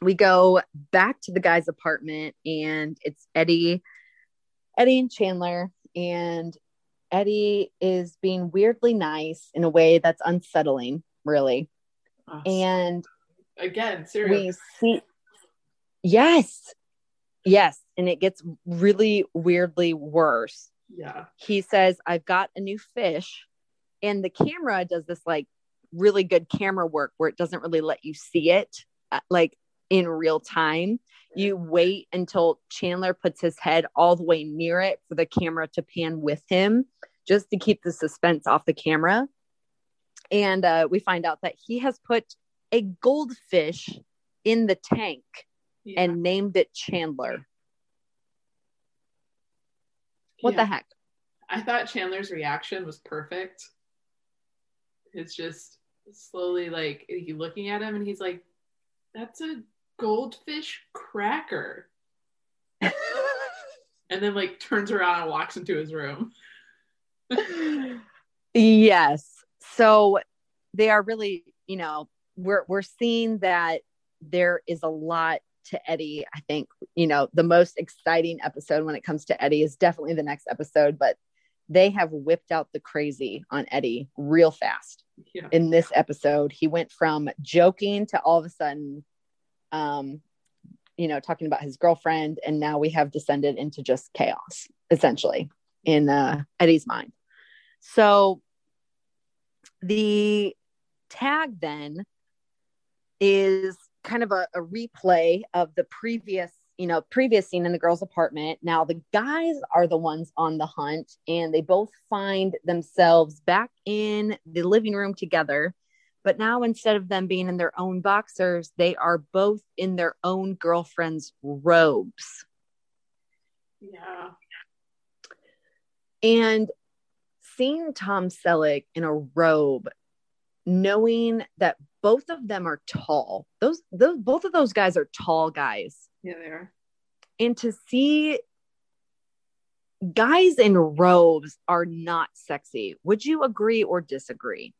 We go back to the guy's apartment and it's Eddie and Chandler, and Eddie is being weirdly nice in a way that's unsettling, really. Awesome. And again, seriously, yes. And it gets really weirdly worse. Yeah. He says, I've got a new fish, and the camera does this like really good camera work where it doesn't really let you see it. Like, in real time, you wait until Chandler puts his head all the way near it for the camera to pan with him, just to keep the suspense off the camera. And we find out that he has put a goldfish in the tank and named it Chandler. What the heck? I thought Chandler's reaction was perfect. It's just slowly like looking at him, and he's like, that's a goldfish cracker. And then like turns around and walks into his room. Yes. So they are really, you know, we're seeing that there is a lot to Eddie. I think, you know, the most exciting episode when it comes to Eddie is definitely the next episode, but they have whipped out the crazy on Eddie real fast. Yeah. In this episode, he went from joking to all of a sudden, you know, talking about his girlfriend. And now we have descended into just chaos, essentially, in Eddie's mind. So the tag then is kind of a replay of the previous scene in the girls' apartment. Now the guys are the ones on the hunt, and they both find themselves back in the living room together. But now, instead of them being in their own boxers, they are both in their own girlfriend's robes. Yeah. And seeing Tom Selleck in a robe, knowing that both of them are tall. Those both of those guys are tall guys. Yeah, they are. And to see guys in robes are not sexy. Would you agree or disagree?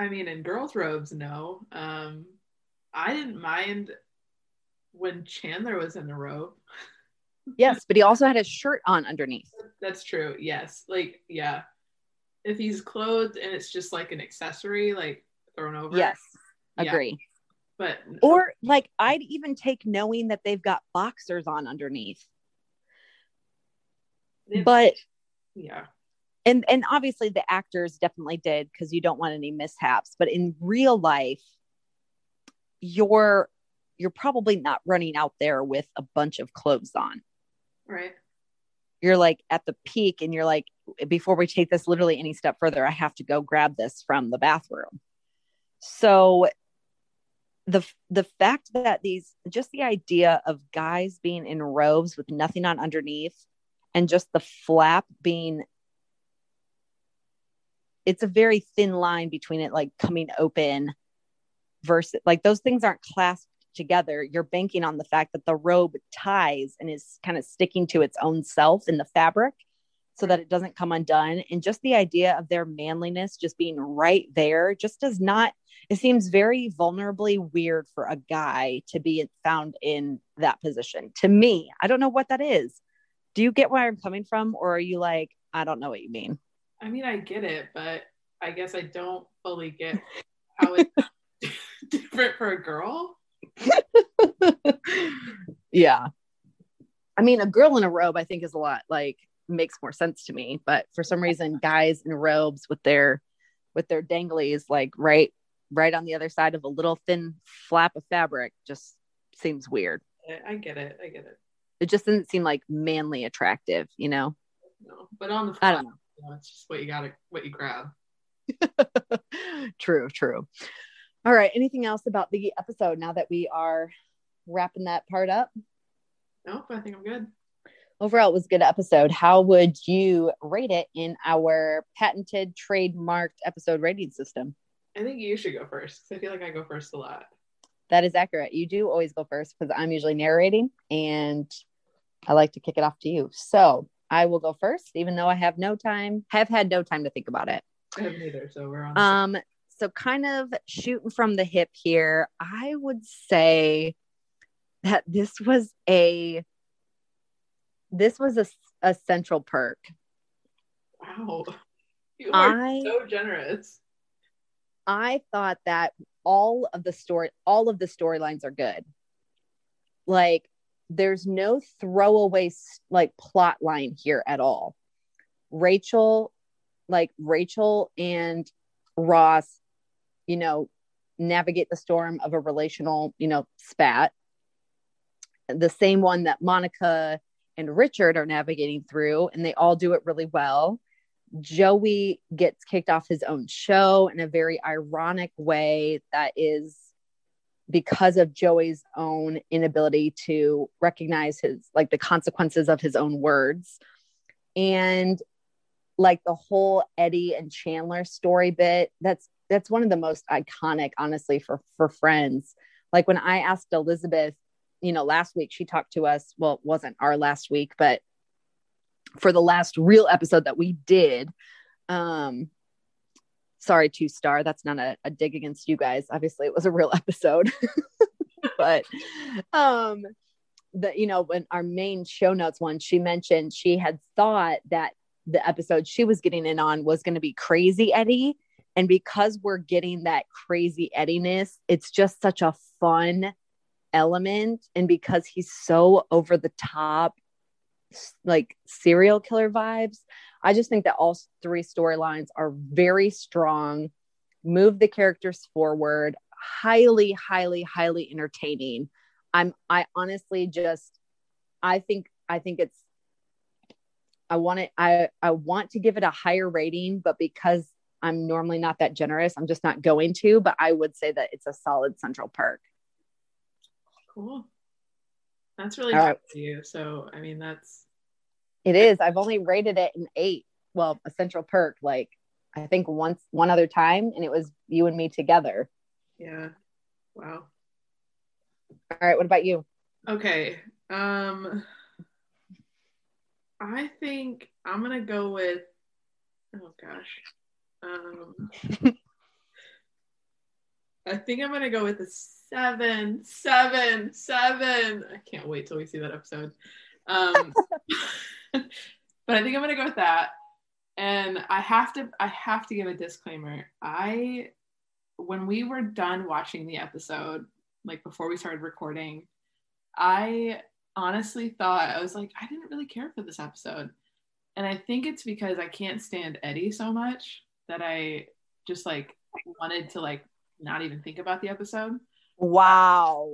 I mean, in girls' robes, no. I didn't mind when Chandler was in the robe. Yes, but he also had his shirt on underneath. That's true. Yes. Like, yeah. If he's clothed and it's just like an accessory, like thrown over. Yes. Yeah. Agree. But or like, I'd even take knowing that they've got boxers on underneath. But yeah. And obviously the actors definitely did, because you don't want any mishaps. But in real life, you're probably not running out there with a bunch of clothes on. Right. You're like at the peak, and you're like, before we take this literally any step further, I have to go grab this from the bathroom. So the fact that just the idea of guys being in robes with nothing on underneath, and just the flap being, it's a very thin line between it like coming open versus like those things aren't clasped together. You're banking on the fact that the robe ties and is kind of sticking to its own self in the fabric so that it doesn't come undone. And just the idea of their manliness just being right there just does not, it seems very vulnerably weird for a guy to be found in that position. To me, I don't know what that is. Do you get where I'm coming from? Or are you like, I don't know what you mean? I mean, I get it, but I guess I don't fully get how it's different for a girl. Yeah. I mean, a girl in a robe, I think, is a lot, like, makes more sense to me. But for some reason, guys in robes with their danglies, like, right on the other side of a little thin flap of fabric, just seems weird. I get it. It just doesn't seem, like, manly attractive, you know? No, but on the front, I don't know. That's just what you grab. True. All right. Anything else about the episode now that we are wrapping that part up? Nope. I think I'm good. Overall, it was a good episode. How would you rate it in our patented, trademarked episode rating system? I think you should go first, because I feel like I go first a lot. That is accurate. You do always go first, because I'm usually narrating, and I like to kick it off to you. So I will go first, even though I have had no time to think about it. I have neither, so we're on. So kind of shooting from the hip here, I would say that this was a central perk. Wow. You are so generous. I thought that all of the storylines are good. Like, there's no throwaway like plot line here at all. Rachel and Ross, you know, navigate the storm of a relational, you know, spat. The same one that Monica and Richard are navigating through, and they all do it really well. Joey gets kicked off his own show in a very ironic way that is because of Joey's own inability to recognize the consequences of his own words. And like the whole Eddie and Chandler story bit, that's one of the most iconic, honestly, for Friends. Like when I asked Elizabeth, you know, last week, she talked to us. Well, it wasn't our last week, but for the last real episode that we did, sorry, Two Star, that's not a dig against you guys. Obviously it was a real episode, but, that, you know, when our main show notes one, she mentioned she had thought that the episode she was getting in on was going to be Crazy Eddie. And because we're getting that crazy Eddiness, it's just such a fun element. And because he's so over the top, like serial killer vibes, I just think that all three storylines are very strong, move the characters forward, highly, highly, highly entertaining. I want to give it a higher rating, but because I'm normally not that generous, I'm just not going to, but I would say that it's a solid Central Perk. Cool. That's really good to you. So, I mean, it is. I've only rated it an 8. Well, a Central Perk, like I think one other time, and it was you and me together. Yeah. Wow. All right. What about you? Okay. I think I'm going to go with, oh gosh. I think I'm going to go with a 7. I can't wait till we see that episode. But I think I'm going to go with that. And I have to give a disclaimer. When we were done watching the episode, like before we started recording, I honestly thought, I was like, I didn't really care for this episode. And I think it's because I can't stand Eddie so much that I just like wanted to like not even think about the episode. Wow.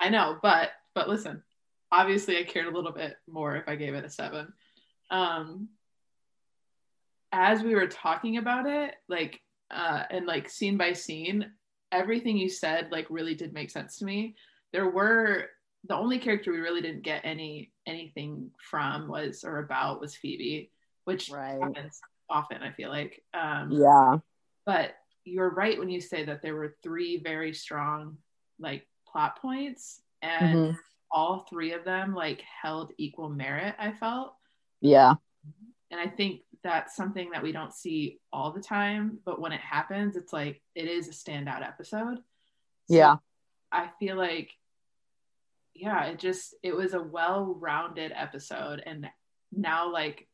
I know, but listen, obviously I cared a little bit more if I gave it a 7. As we were talking about it, like, and like scene by scene, everything you said like really did make sense to me. The only character we really didn't get anything from was or about was Phoebe, which happens often, I feel like. Yeah. But you're right when you say that there were 3 very strong like plot points, and all 3 of them like held equal merit, I felt. Yeah. And I think that's something that we don't see all the time, but when it happens, it's like it is a standout episode. So yeah. I feel like it was a well-rounded episode, and now like,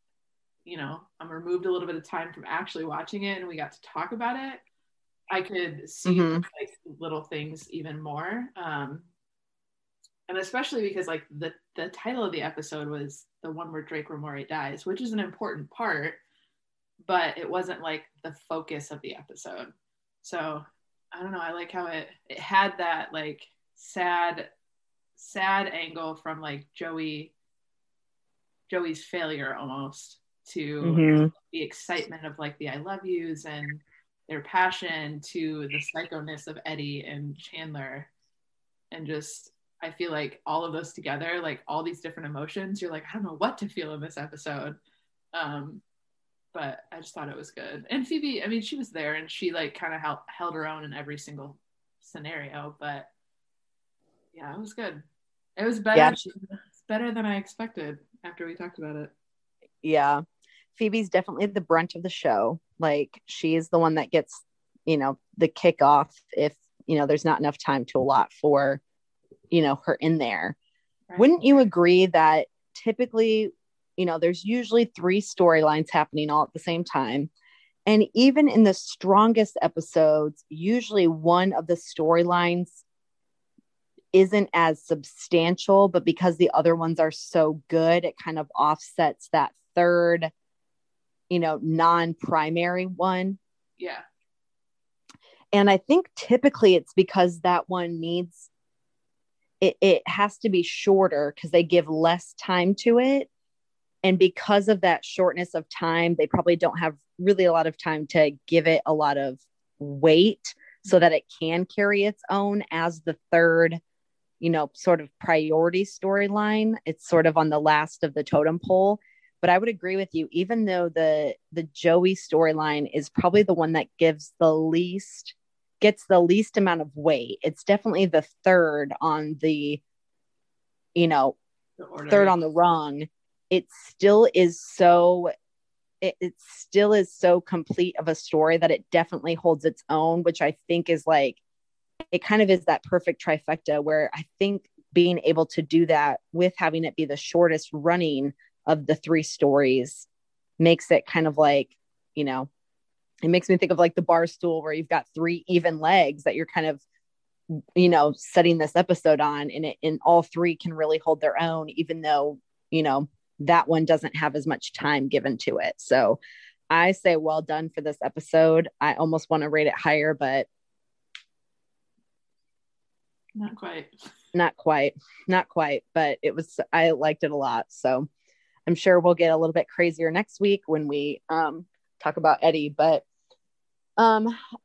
you know, I'm removed a little bit of time from actually watching it, and we got to talk about it. I could see like little things even more, and especially because like the title of the episode was the one where Drake Ramoray dies, which is an important part, but it wasn't like the focus of the episode. So I don't know, I like how it had that like sad angle from like Joey's failure almost to the excitement of like the I love yous and their passion to the psychoness of Eddie and Chandler, and just I feel like all of those together, like all these different emotions, you're like, I don't know what to feel in this episode, but I just thought it was good. And Phoebe, I mean, she was there and she like kind of held her own in every single scenario, but yeah, it was good. It was better. Yeah. It's better than I expected after we talked about it. Yeah. Phoebe's definitely the brunt of the show. Like she's the one that gets, you know, the kickoff if, you know, there's not enough time to allot for, you know, her in there. Right. Wouldn't you agree that typically, you know, there's usually 3 storylines happening all at the same time. And even in the strongest episodes, usually one of the storylines isn't as substantial, but because the other ones are so good, it kind of offsets that third, you know, non-primary one. Yeah. And I think typically it's because that one needs, it has to be shorter because they give less time to it. And because of that shortness of time, they probably don't have really a lot of time to give it a lot of weight so that it can carry its own as the third, you know, sort of priority storyline. It's sort of on the last of the totem pole. But I would agree with you, even though the Joey storyline is probably the one that gets the least amount of weight. It's definitely the third on the, you know, third on the rung. It still is so complete of a story that it definitely holds its own, which I think is like, it kind of is that perfect trifecta where I think being able to do that with having it be the shortest running of the three stories makes it kind of like, you know, it makes me think of like the bar stool where you've got three even legs that you're kind of, you know, setting this episode on, and all three can really hold their own, even though, you know, that one doesn't have as much time given to it. So I say, well done for this episode. I almost want to rate it higher, but not quite, but I liked it a lot. So I'm sure we'll get a little bit crazier next week when we talk about Eddie, but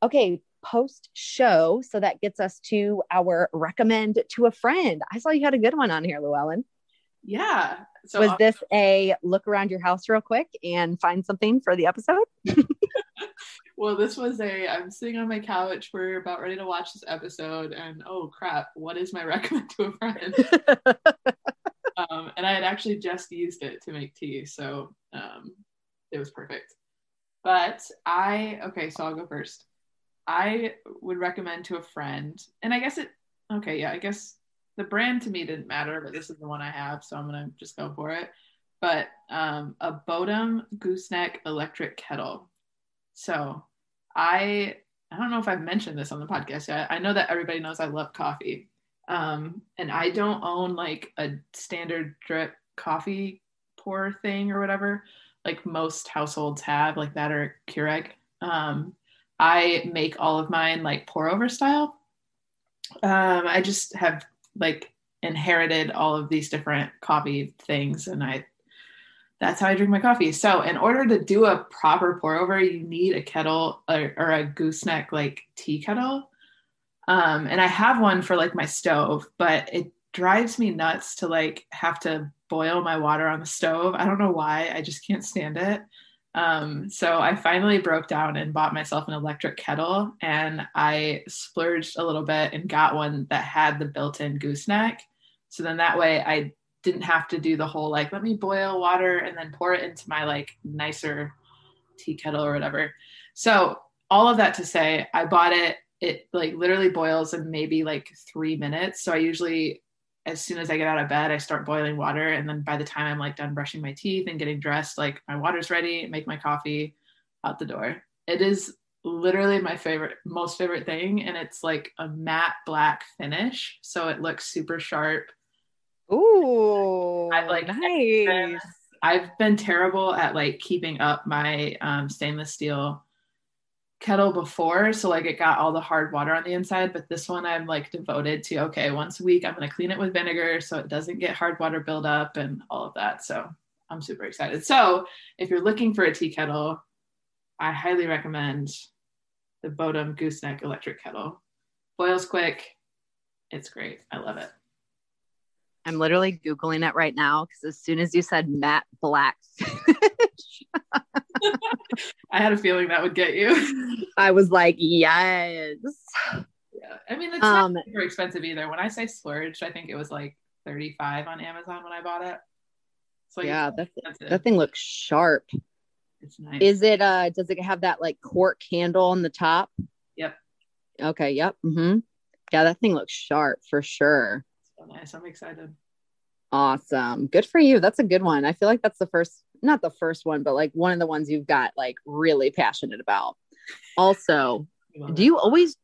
okay. Post show. So that gets us to our recommend to a friend. I saw you had a good one on here, Llewellyn. Yeah. So was this a look around your house real quick and find something for the episode? Well, this was I'm sitting on my couch. We're about ready to watch this episode and oh crap, what is my recommend to a friend? And I had actually just used it to make tea. So it was perfect. But so I'll go first. I would recommend to a friend, and I guess the brand to me didn't matter, but this is the one I have, so I'm gonna just go for it. But a Bodum Gooseneck Electric Kettle. So I don't know if I've mentioned this on the podcast yet. I know that everybody knows I love coffee, and I don't own like a standard drip coffee pour thing or whatever, like most households have, like that or Keurig. I make all of mine like pour over style. I just have like inherited all of these different coffee things. And that's how I drink my coffee. So in order to do a proper pour over, you need a kettle or a gooseneck, like tea kettle. And I have one for like my stove, but it drives me nuts to like have to boil my water on the stove. I don't know why. I just can't stand it. So I finally broke down and bought myself an electric kettle, and I splurged a little bit and got one that had the built-in gooseneck. So then that way I didn't have to do the whole, like, let me boil water and then pour it into my like nicer tea kettle or whatever. So all of that to say, I bought it. It like literally boils in maybe like 3 minutes. So I usually, as soon as I get out of bed, I start boiling water. And then by the time I'm like done brushing my teeth and getting dressed, like my water's ready, make my coffee, out the door. It is literally my most favorite thing. And it's like a matte black finish. So it looks super sharp. Ooh, nice. I've been terrible at like keeping up my stainless steel kettle before, so like it got all the hard water on the inside, but this one I'm like devoted to. Okay, once a week I'm going to clean it with vinegar so it doesn't get hard water buildup and all of that. So I'm super excited. So if you're looking for a tea kettle, I highly recommend the Bodum Gooseneck Electric Kettle. Boils quick. It's great. I love it. I'm literally Googling it right now because as soon as you said matte black I had a feeling that would get you. I was like, yes. Yeah. I mean, it's not super expensive either. When I say splurged, I think it was like $35 on Amazon when I bought it. So yeah, that thing looks sharp. It's nice. Is it, does it have that like cork handle on the top? Yep. Okay. Yep. Mm-hmm. Yeah. That thing looks sharp for sure. So nice. I'm excited. Awesome. Good for you. That's a good one. I feel like that's not the first one, but like one of the ones you've got like really passionate about. Also, do you always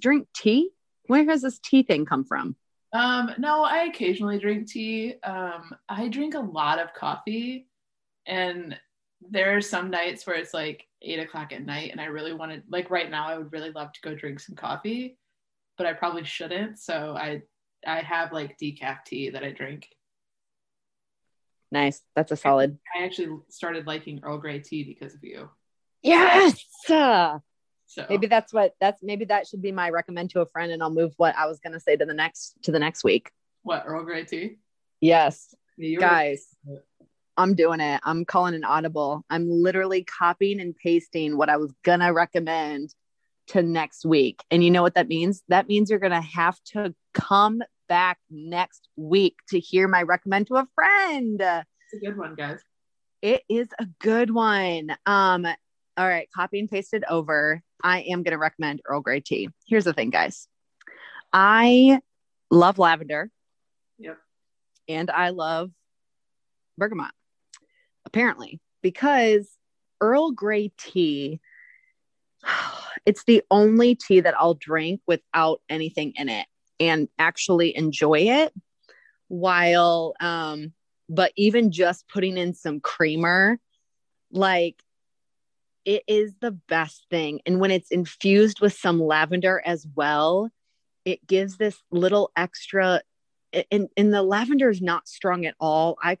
drink tea? Where has this tea thing come from? No, I occasionally drink tea. I drink a lot of coffee, and there are some nights where it's like 8 o'clock at night and I really wanted, like right now I would really love to go drink some coffee, but I probably shouldn't. So I have like decaf tea that I drink. Nice. That's a solid. I actually started liking Earl Grey tea because of you. Yes. So maybe that should be my recommend to a friend, and I'll move what I was going to say to the next week. What, Earl Grey tea? Yes. Guys, I'm doing it. I'm calling an audible. I'm literally copying and pasting what I was going to recommend to next week. And you know what that means? That means you're going to have to come back next week to hear my recommend to a friend. It's a good one, guys. It is a good one. All right. Copy and pasted over. I am going to recommend Earl Grey tea. Here's the thing, guys. I love lavender. Yep. And I love bergamot, apparently, because Earl Grey tea, it's the only tea that I'll drink without anything in it and actually enjoy it while, but even just putting in some creamer, like, it is the best thing. And when it's infused with some lavender as well, it gives this little extra, and the lavender is not strong at all. I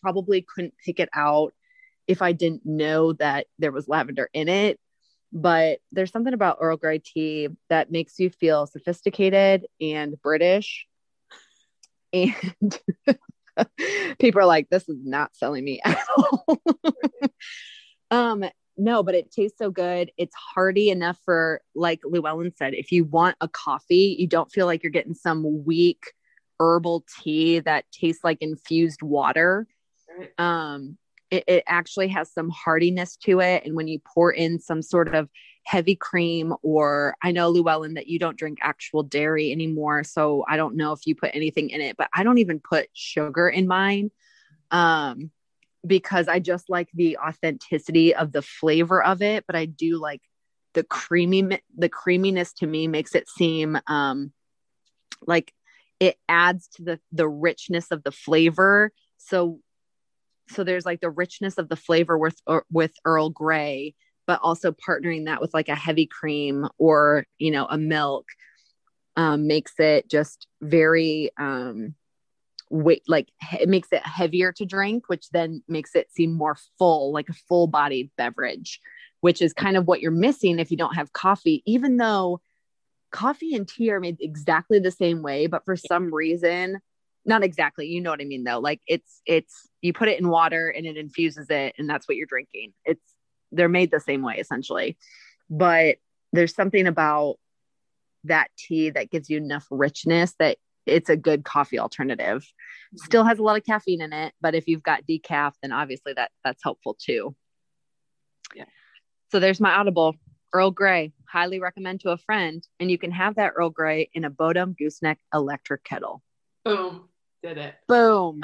probably couldn't pick it out if I didn't know that there was lavender in it, but there's something about Earl Grey tea that makes you feel sophisticated and British. And people are like, this is not selling me at all. No, but it tastes so good. It's hearty enough for, like Llewellyn said, if you want a coffee, you don't feel like you're getting some weak herbal tea that tastes like infused water. It actually has some heartiness to it. And when you pour in some sort of heavy cream, or I know, Llewellyn, that you don't drink actual dairy anymore, so I don't know if you put anything in it, but I don't even put sugar in mine. Because I just like the authenticity of the flavor of it, but I do like the creaminess. To me makes it seem like it adds to the richness of the flavor. So there's like the richness of the flavor with Earl Grey, but also partnering that with like a heavy cream or, you know, a milk makes it just very it makes it heavier to drink, which then makes it seem more full, like a full bodied beverage, which is kind of what you're missing if you don't have coffee, even though coffee and tea are made exactly the same way. But for some reason, not exactly, you know what I mean though? Like it's, you put it in water and it infuses it and that's what you're drinking. They're made the same way essentially, but there's something about that tea that gives you enough richness that it's a good coffee alternative. Mm-hmm. Still has a lot of caffeine in it, but if you've got decaf, then obviously that's helpful too. Yeah. So there's my audible. Earl Grey, highly recommend to a friend, and you can have that Earl Grey in a Bodum Gooseneck Electric Kettle. Boom. Did it. Boom.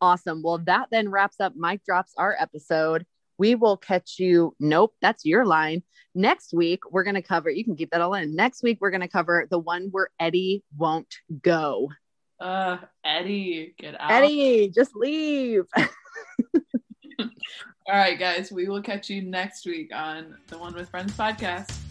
Awesome. Well, that then wraps up Mike Drops, our episode. We will catch you. Nope. That's your line. Next week, we're going to cover, you can keep that all in. Next week, we're going to cover the one where Eddie won't go. Eddie, get out. Eddie, just leave. All right, guys, we will catch you next week on the One with Friends podcast.